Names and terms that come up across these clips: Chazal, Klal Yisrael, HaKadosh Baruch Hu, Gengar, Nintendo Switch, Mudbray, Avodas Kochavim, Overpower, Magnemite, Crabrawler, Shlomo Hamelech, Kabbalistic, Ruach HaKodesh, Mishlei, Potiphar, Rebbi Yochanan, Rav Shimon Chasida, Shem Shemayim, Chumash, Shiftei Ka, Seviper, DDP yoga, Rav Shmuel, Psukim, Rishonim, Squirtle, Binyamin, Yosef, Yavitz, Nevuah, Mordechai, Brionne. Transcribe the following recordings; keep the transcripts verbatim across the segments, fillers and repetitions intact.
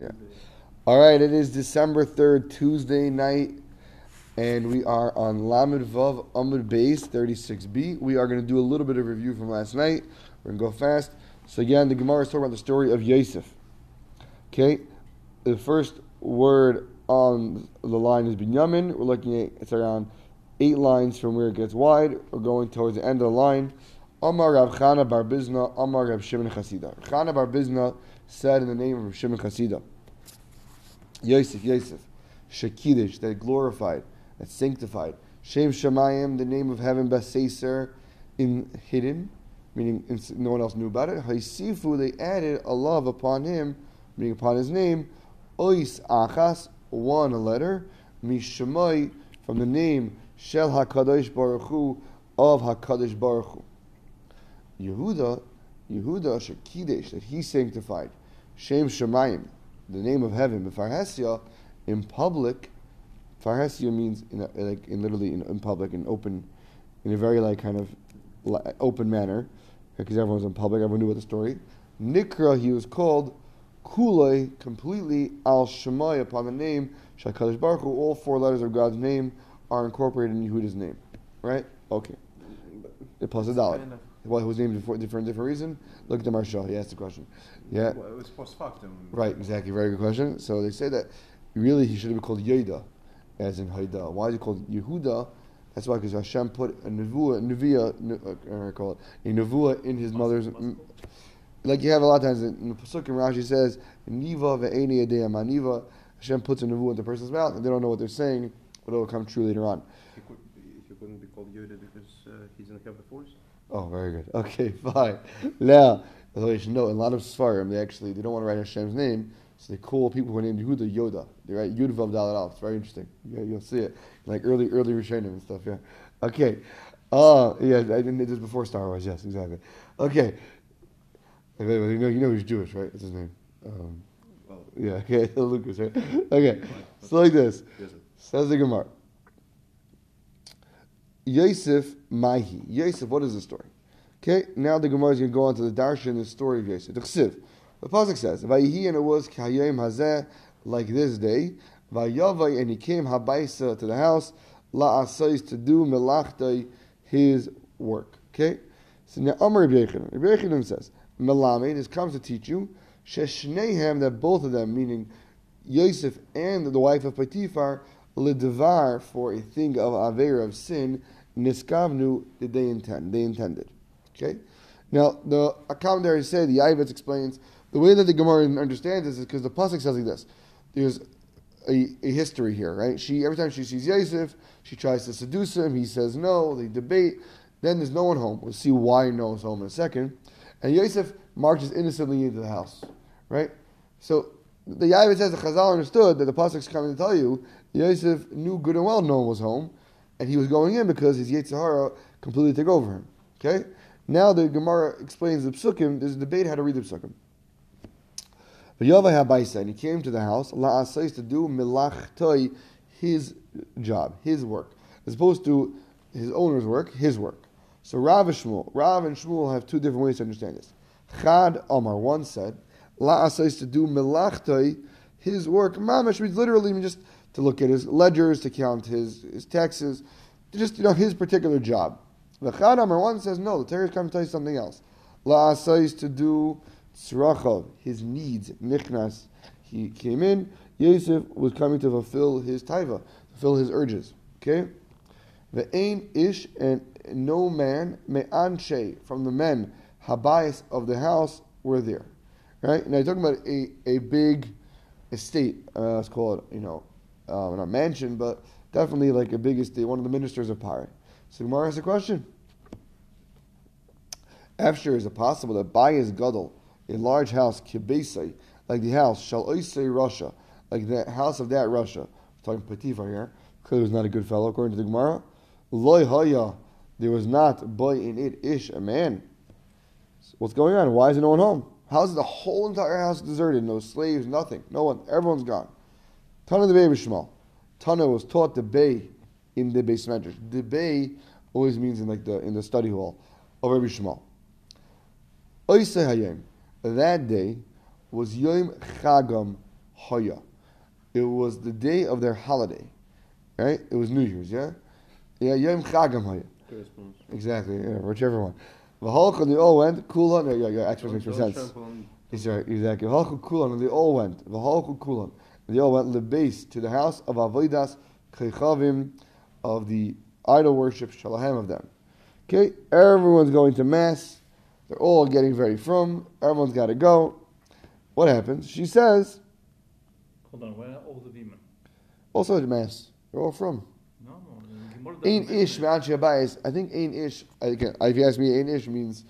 Yeah. All right, it is December third, Tuesday night, and we are on Lamed Vav Amud Beis, thirty-six B. We are going to do a little bit of review from last night. We're going to go fast. So again, the Gemara is talking about the story of Yosef. Okay, the first word on the line is Binyamin. We're looking at, it's around eight lines from where it gets wide. We're going towards the end of the line. Amar Rav Chana bar Bizna, Amar Rav Shimon Chasida. Rav Chana bar Bizna said in the name of Rav Shimon Chasida, Yosef, Yosef, Shekidish, that glorified, that sanctified, Shem Shemayim, the name of heaven, Baseser, in hidden, meaning no one else knew about it. Haisifu, they added a love upon him, meaning upon his name, Ois Achas, one letter, Mishemai, from the name Shel HaKadosh Baruch Hu, of HaKadosh Baruch Hu. Yehuda, Yehuda Shekidesh, that he sanctified, Shem Shemayim, the name of heaven, Mefarshim, in public. Mefarshim means in a, like in literally in, in public, in open, in a very like kind of open manner, because everyone was in public, everyone knew about the story. Nikra, he was called Kulei, completely Al Shemai, upon the name Shakadosh Baruch Hu. All four letters of God's name are incorporated in Yehuda's name, right? Okay, plus a dollar. Well, whose name is for different different reason? Look at the Marshal. He asked the question. Yeah. Well, it was post factum. Right. Exactly. Very good question. So they say that really he should have been called Yehuda, as in Haida. Why is he called Yehuda? That's why, because Hashem put a Nevuah, Nevuah, I call it a Nevuah in his mother's. Like you have a lot of times in the Psukim, Rashi says Niva ve'eni yadei maniva. Hashem puts a Nevuah in the person's mouth, and they don't know what they're saying, but it will come true later on. He could, he couldn't be called Yehuda because uh, he didn't have the force. Oh, very good. Okay, fine. Now, although you should know, a lot of Sfarim, they actually, they don't want to write Hashem's name, so they call people who are named Yehuda, Yoda. They write Yud Vav Dalet Aleph. It's very interesting. Yeah, you'll see it. Like early, early Rishonim and stuff, yeah. Okay. Uh, yeah, I didn't, this was before Star Wars, yes, exactly. Okay. You know, you know he's Jewish, right? That's his name. Um, yeah, okay, Lucas, right? Okay, so like this. Says the Gemara. Yosef Mahi. Yosef, what is the story? Okay, now the Gemara is going to go on to the darshan, the story of Yosef. The Chsiv. The Pasuk says, Vayihi, and it was K'hayim Hazeh, like this day, Vayavai, and he came Habaisa, to the house, La'asais, to do Melachtai, his work. Okay? So now Amar Rebbi Yochanan. Rebbi Yochanan says, Melamed, this comes to teach you, Sheshnehem, that both of them, meaning Yosef and the wife of Potiphar, L'devar, for a thing of Aveira, of sin, Niskavnu, did they intend? They intended. Okay? Now, the commentary said, the Yavitz explains, the way that the Gemara understands this is because the Pasuk says like this. There's a, a history here, right? She Every time she sees Yosef, she tries to seduce him. He says no. They debate. Then there's no one home. We'll see why no one's home in a second. And Yosef marches innocently into the house, right? So, the Yavitz says the Chazal understood that the Pasuk's coming to tell you Yosef knew good and well no one was home, and he was going in because his Yetzer Hara completely took over him. Okay? Now the Gemara explains the Psukim. There's a debate how to read the Psukim. And he came to the house, la'asais, to do milachtai, his job, his work, as opposed to his owner's work, his work. So Rav and Shmuel, Rav and Shmuel have two different ways to understand this. Chad Amar, one said, la'asais, to do milachtai, his work. Mamash means literally just to look at his ledgers, to count his, his taxes, to just, you know, his particular job. The Chad Amar one says, no, the Torah is coming to tell you something else. La'asais, to do tzrachov, his needs, nichnas, he came in, Yosef was coming to fulfill his taiva, fulfill his urges, okay? Ve'ein ish, and no man, me'anshe, from the men, habayis, of the house, were there, right? Now you're talking about a, a big estate, uh, let's call it, you know, Um, not mansion, but definitely like a big estate, one of the ministers of Pari. So Gemara has a question. After is it possible that by his gadol, a large house, kibesai, like the house, shall oisei Russia, like the house of that Russia, we're talking Potiphar here, clearly was not a good fellow, according to the Gemara, loy haya, there was not by in it ish, a man. So what's going on? Why is no one home? How is the whole entire house deserted? No slaves, nothing, no one, everyone's gone. Tana the Beit Shmuel. Tana was taught the Beit in the Beis Medrash. The Beit always means in like the in the study hall of Rebbi Shmuel. Oisei Hayom. That day was Yom Chagam, Haya. It was the day of their holiday, right? It was New Year's, yeah? Yeah, Yom Chagam Haya. Christmas. Exactly, yeah, whichever one. V'halach, and they all went. Kulan, yeah, yeah, yeah, actually makes more sense. He's right, exactly. V'halach, Kulan, and they all went. V'halach, Kulan. They all went to the base, to the house of Avodas Kochavim, of the idol worship, Shalahem of them. Okay, everyone's going to Mass. They're all getting very from. Everyone's got to go. What happens? She says... Hold on, where are all the women? Also at Mass. They're all from. No, no. Ein ish, me'anshi habayis. I think ein ish, again, if you ask me, ein ish means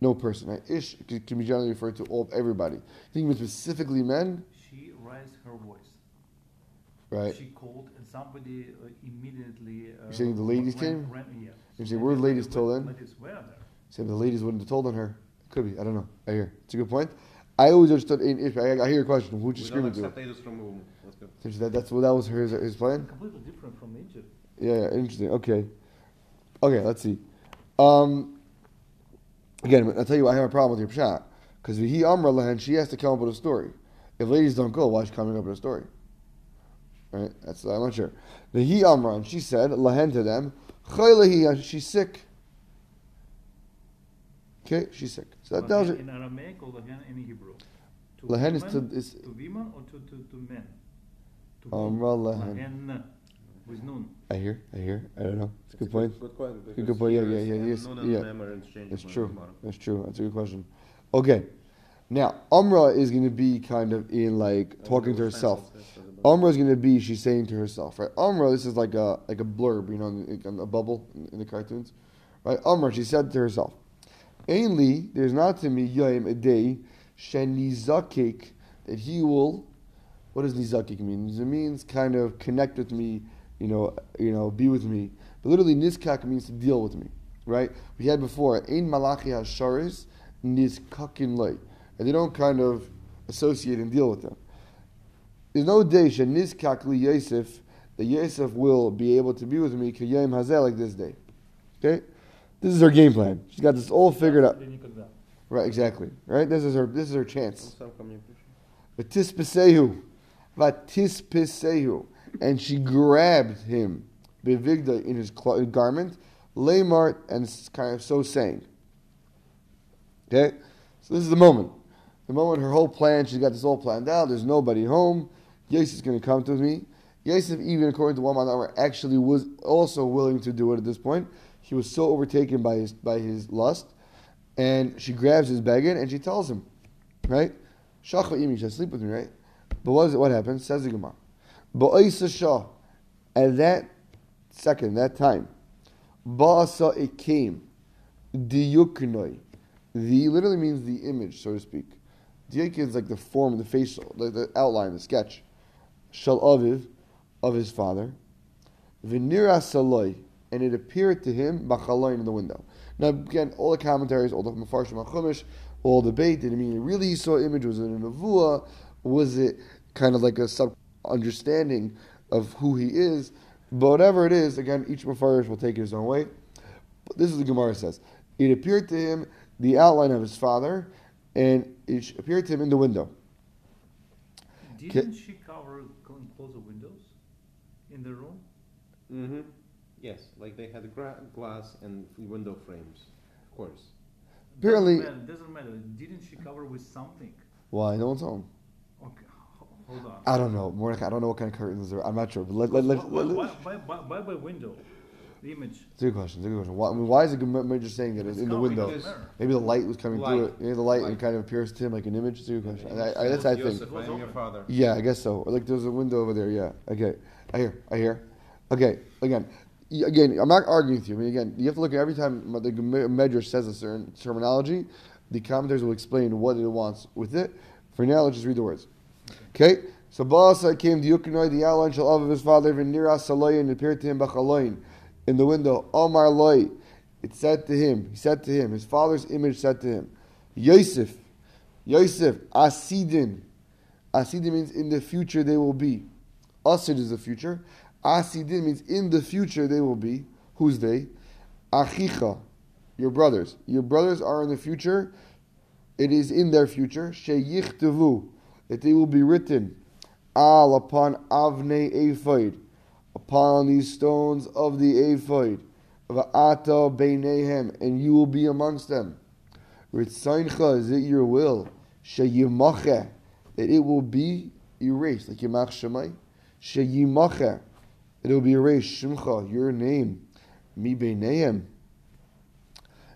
no person. Right? Ish can be generally referred to all everybody. I think specifically men... She raised her voice. Right. She called and somebody uh, immediately... Uh, You're saying the ladies came? Ran, yeah. You're saying, where the ladies told in? Ladies were there. Saying the ladies wouldn't have told on her. Could be. I don't know. I hear. It's a good point. I always understood in Ish. I, I hear your question. Who'd you scream at? That, that's well, that was her, his, his plan? Completely different from Egypt. Yeah, yeah, interesting. Okay. Okay, let's see. Um, again, I'll tell you what, I have a problem with your Peshat. Because Vihi Amra Lahen, she has to come up with a story. If ladies don't go, why is she coming up with a story? Right? That's, I'm not sure. Vihi Amra, and she said, Lahen to them, Chaylahi, she's sick. Okay, she's sick. So that tells you. In Aramaic or Lahen in Hebrew? To Lahen women, is to... Is, to women or to, to, to men? To Amra Lahen. Lahen. With Nun. I hear, I hear. I don't know. It's a good point. Good point. Good point. Yeah, yeah, yeah. Yes, yeah. That's true. That's true. That's a good question. Okay. Now, Amra is going to be kind of in like talking to herself. Amra is going to be, she's saying to herself, right? Amra, this is like a like a blurb, you know, in, in a bubble in, in the cartoons. Right? Amra, she said to herself, Ainly, there's not to me yom a day shenizakik that he will. What does nizakik mean? It means kind of connect with me, you know, you know, be with me. But literally, nizkak means to deal with me, right? We had before ein malachi hasharis nizkakin lay, and they don't kind of associate and deal with them. There's no day shenizkak li Yosef that Yosef will be able to be with me k'yom hazeh like this day, okay? This is her game plan. She's got this all figured out. Right, exactly. Right? This is her this is her chance. Vatispesehu. Vatispesehu. And she grabbed him, Bevigda, in his garment, Lamart, and kind of so saying. Okay? So this is the moment. The moment her whole plan, she's got this all planned out, there's nobody home. Yosef's gonna come to me. Yosef, even according to one man, actually was also willing to do it at this point. He was so overtaken by his by his lust, and she grabs his beggar and she tells him, right? Shacha'imi, she sleep with me, right? But what is it? What happens? Says the Gemara. Ba'isa shah, at that second, that time, ba'asa, it came. Diyuknoi, the literally means the image, so to speak. Diyuk is like the form, the facial, like the outline, the sketch. Shal aviv, of his father. V'nira saloi. And it appeared to him b'chalayin in the window. Now again, all the commentaries, all the Mefarshim HaChumash, all the Beit, did it mean he really saw an image? Was it a Nevuah? Was it kind of like a sub-understanding of who he is? But whatever it is, again, each Mefarsh will take it his own way. But this is what the Gemara says. It appeared to him the outline of his father, and it appeared to him in the window. Didn't K- she cover and close the windows in the room? Mm-hmm. Yes, like they had gra- glass and window frames, of course. Apparently, doesn't matter, doesn't matter. Didn't she cover with something? Why? No one's home. Okay, hold on. I don't know, Mordechai. I don't know what kind of curtains there are. I'm not sure. But let let let. Why, let, why, let. Why, why, why by window? The image. It's a good question. It's a good question. Why, I mean, why is the Gemara saying that it's, it's in the window? Maybe the light was coming light. through it. Maybe the light, light. And kind of appears to him like an image. It's a good question. Yeah, I, I, that's I think. Your father. Yeah, I guess so. Or like there's a window over there. Yeah. Okay. I hear. I hear. Okay. Again. Again, I'm not arguing with you. I mean, again, you have to look at every time the Medrash says a certain terminology, the commentators will explain what it wants with it. For now, let's just read the words. Okay? So, Baasa came to Yukinoi, the outline shall of his father, Venira Saloy, and appeared to him Bachaloin in the window. Omar Loi, it said to him, he said to him, his father's image said to him, Yosef, Yosef, Asidin. Asidin means in the future they will be. Asid is the future. Asidin means in the future they will be. Who's they? Achicha, your brothers. Your brothers are in the future. It is in their future. Sheyichtavu, that they will be written. al upon avnei ephod, upon these stones of the ephod, va'ata beinehem, and you will be amongst them. Ritzeincha, is it your will? Sheyimache, that it will be erased, like Yimach Shemai. Sheyimache, it will be erased. Shimcha, your name, mi beinehem,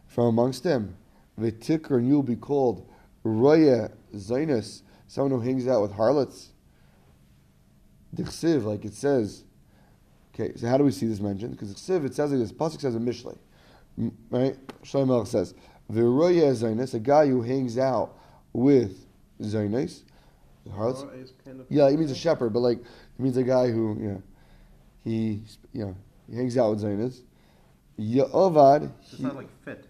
from amongst them. V'tikr, and you will be called Roya Zainus, someone who hangs out with harlots. Dichsiv, like it says. Okay, so how do we see this mentioned? Because Dichsiv, it says like this. Pasuk says in Mishlei, right? Shlomo Hamelech says, V'roya Zainus, a guy who hangs out with Zainus. Harlots. Kind of yeah, he means a shepherd, but like, it means a guy who, you know, he, you know, he hangs out with Zainus. Ya'avad. It's not like fit.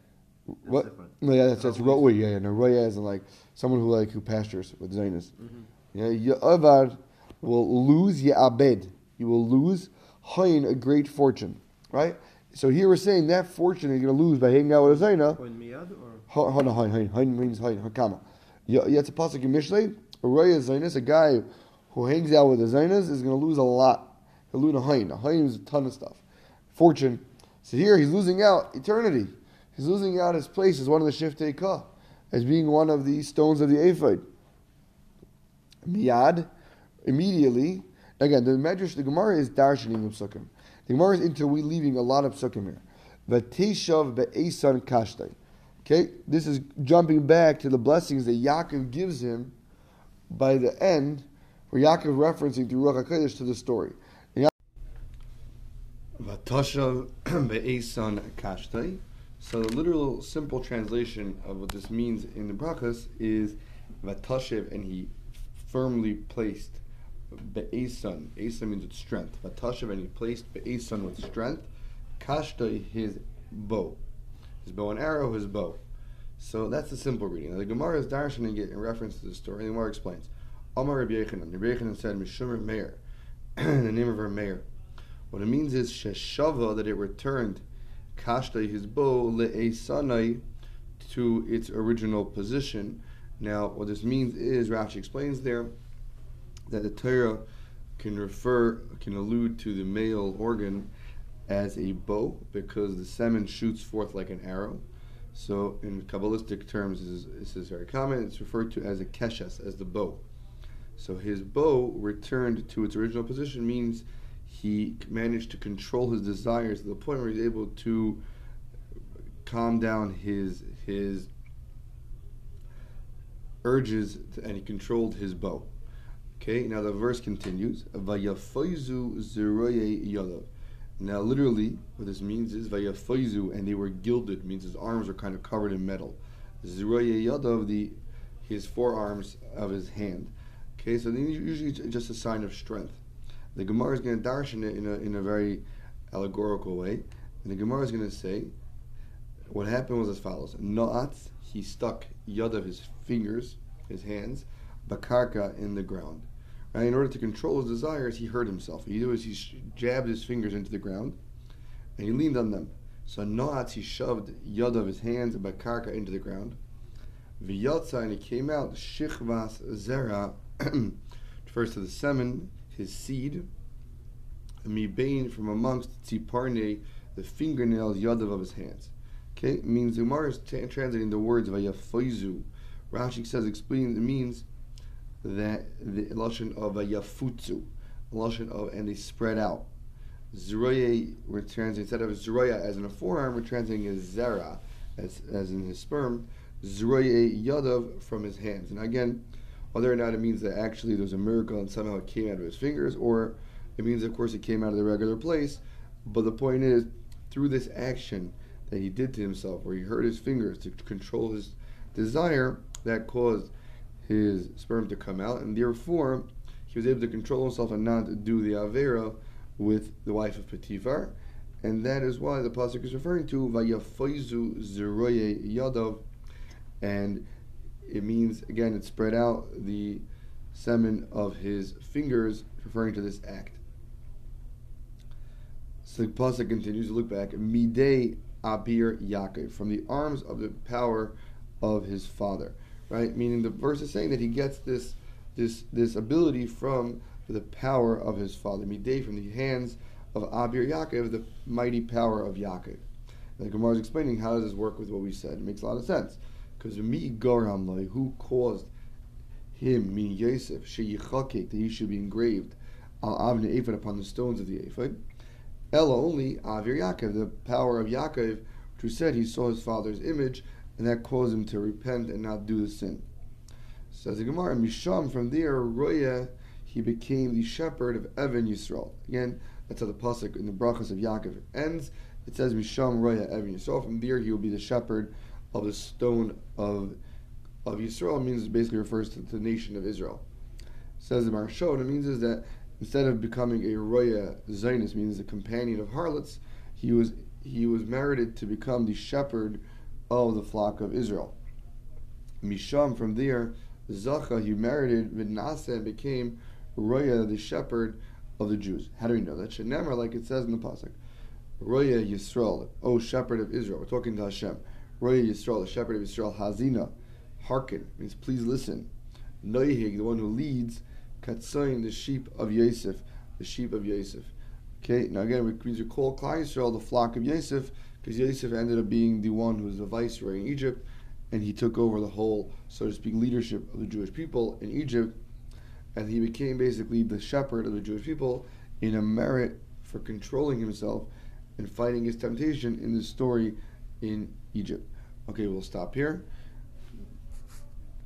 What? No, yeah, that's that's roya. Yeah, yeah, no, roya isn't like someone who like who pastures with Zionist. Mm-hmm. Yeah, Ya'avad will lose Ya'abed. You will lose Hayin, a great fortune, right? So here we're saying that fortune you're going to lose by hanging out with a Zaina. Hayin, Hayin means Hayin Hakama. Yeah, it's a pasuk in Mishlei. A roya Zionist, a guy who hangs out with a Zionist, is going to lose a lot. He'll lose a Hayin. A Hayin is a ton of stuff, fortune. So here he's losing out eternity. He's losing out his place as one of the Shiftei Ka, as being one of the stones of the Ephod. Miyad, immediately. Again, the Medrash, the Gemara is darshaning of Psukim. The Gemara is interweaving a lot of Psukim here. V'teishav be'esan kashtay. Okay, this is jumping back to the blessings that Yaakov gives him by the end, where Yaakov referencing through Ruach HaKodesh to the story. V'tashav be'esan kashtay. So the literal, simple translation of what this means in the brachas is Vatashev, and he firmly placed Be'esan. Esan means with strength. Vatashev, and he placed Be'esan with strength. Kashtai, his bow. His bow and arrow, his bow. So that's the simple reading. Now the Gemara is darshaning it in reference to the story. The Gemara explains, Amar Rebbi Yochanan. Rebbi Yochanan said, Mishumar Meir, in the name of her Meir. What it means is Sheshava, that it returned Kashtai, his bow, le'esanai, to its original position. Now, what this means is, Rashi explains there, that the Torah can refer, can allude to the male organ as a bow, because the semen shoots forth like an arrow. So, in Kabbalistic terms, this is, this is very common, it's referred to as a keshes, as the bow. So, his bow returned to its original position means he managed to control his desires to the point where he's able to calm down his his urges, to, and he controlled his bow. Okay, now the verse continues. Vayafoizu zeroye yadav. Now literally, what this means is vayafoizu, and they were gilded, means his arms were kind of covered in metal. Zeroye yadav, the his forearms of his hand. Okay, so these are usually just a sign of strength. The Gemara is going to darshan it in a, in a very allegorical way. And the Gemara is going to say, what happened was as follows. Na'atz, he stuck yad of his fingers, his hands, bakarka, in the ground. And in order to control his desires, he hurt himself. What he did was he jabbed his fingers into the ground, and he leaned on them. So na'atz, he shoved yad of his hands, bakarka, into the ground. V'yatza, and he came out, shichvas zera, first to the semen, his seed, mibain, from amongst tziparnei, the fingernails, yadav, of his hands. Okay, it means the Gemara is t- translating the words vayafoizu. Rashi says, explaining it means that the lashon of vayafutzu, lashon of, and they spread out. Zeroye, we're translating, instead of zeroya as in a forearm, we're translating as zera, as as in his sperm, zeroye yadav, from his hands. And again, whether or not it means that actually there's a miracle and somehow it came out of his fingers, or it means, of course, it came out of the regular place. But the point is, through this action that he did to himself, where he hurt his fingers to control his desire, that caused his sperm to come out, and therefore he was able to control himself and not do the Avera with the wife of Potiphar. And that is why the pasuk is referring to Vayafoizu Zeroye Yadav, and it means, again, it spread out the semen of his fingers, referring to this act. So the pasuk continues to look back. Midei abir Yaakov, from the arms of the power of his father. Right? Meaning the verse is saying that he gets this this this ability from for the power of his father. Midei, from the hands of Abir Yaakov, the mighty power of Yaakov. And the Gemara is explaining how does this work with what we said. It makes a lot of sense. Because Mi Goram Lai, who caused him, meaning Yosef, Sheyichakik, that he should be engraved Al Avnei Ephod, upon the stones of the Ephod, Ella only Avir Yaakov, the power of Yaakov, which we said he saw his father's image, and that caused him to repent and not do the sin. Says the Gemara, Misham, from there, Roya, he became the shepherd of Evan Yisrael. Again, that's how the pasuk in the brachas of Yaakov ends. It says, Misham Roya Evan Yisrael. From there, he will be the shepherd of the stone of of Yisrael. It means it basically refers to the nation of Israel. Says the Maharsha, what it means is that instead of becoming a Roya Zionist, means a companion of harlots, he was he was merited to become the shepherd of the flock of Israel. Misham, from there, Zacha, he merited Vinasa and became Roya, the shepherd of the Jews. How do we know that? Shenemar, like it says in the pasuk, Roya Yisrael, O shepherd of Israel. We're talking to Hashem. Roya Yisrael, the shepherd of Israel. Hazina, hearken, means please listen. Noihig, the one who leads. Katsoin, the sheep of Yosef, the sheep of Yosef. Okay, now again, we call Klal Yisrael the flock of Yosef, because Yosef ended up being the one who was the viceroy in Egypt, and he took over the whole, so to speak, leadership of the Jewish people in Egypt, and he became basically the shepherd of the Jewish people in a merit for controlling himself and fighting his temptation in the story in Egypt. Okay, we'll stop here.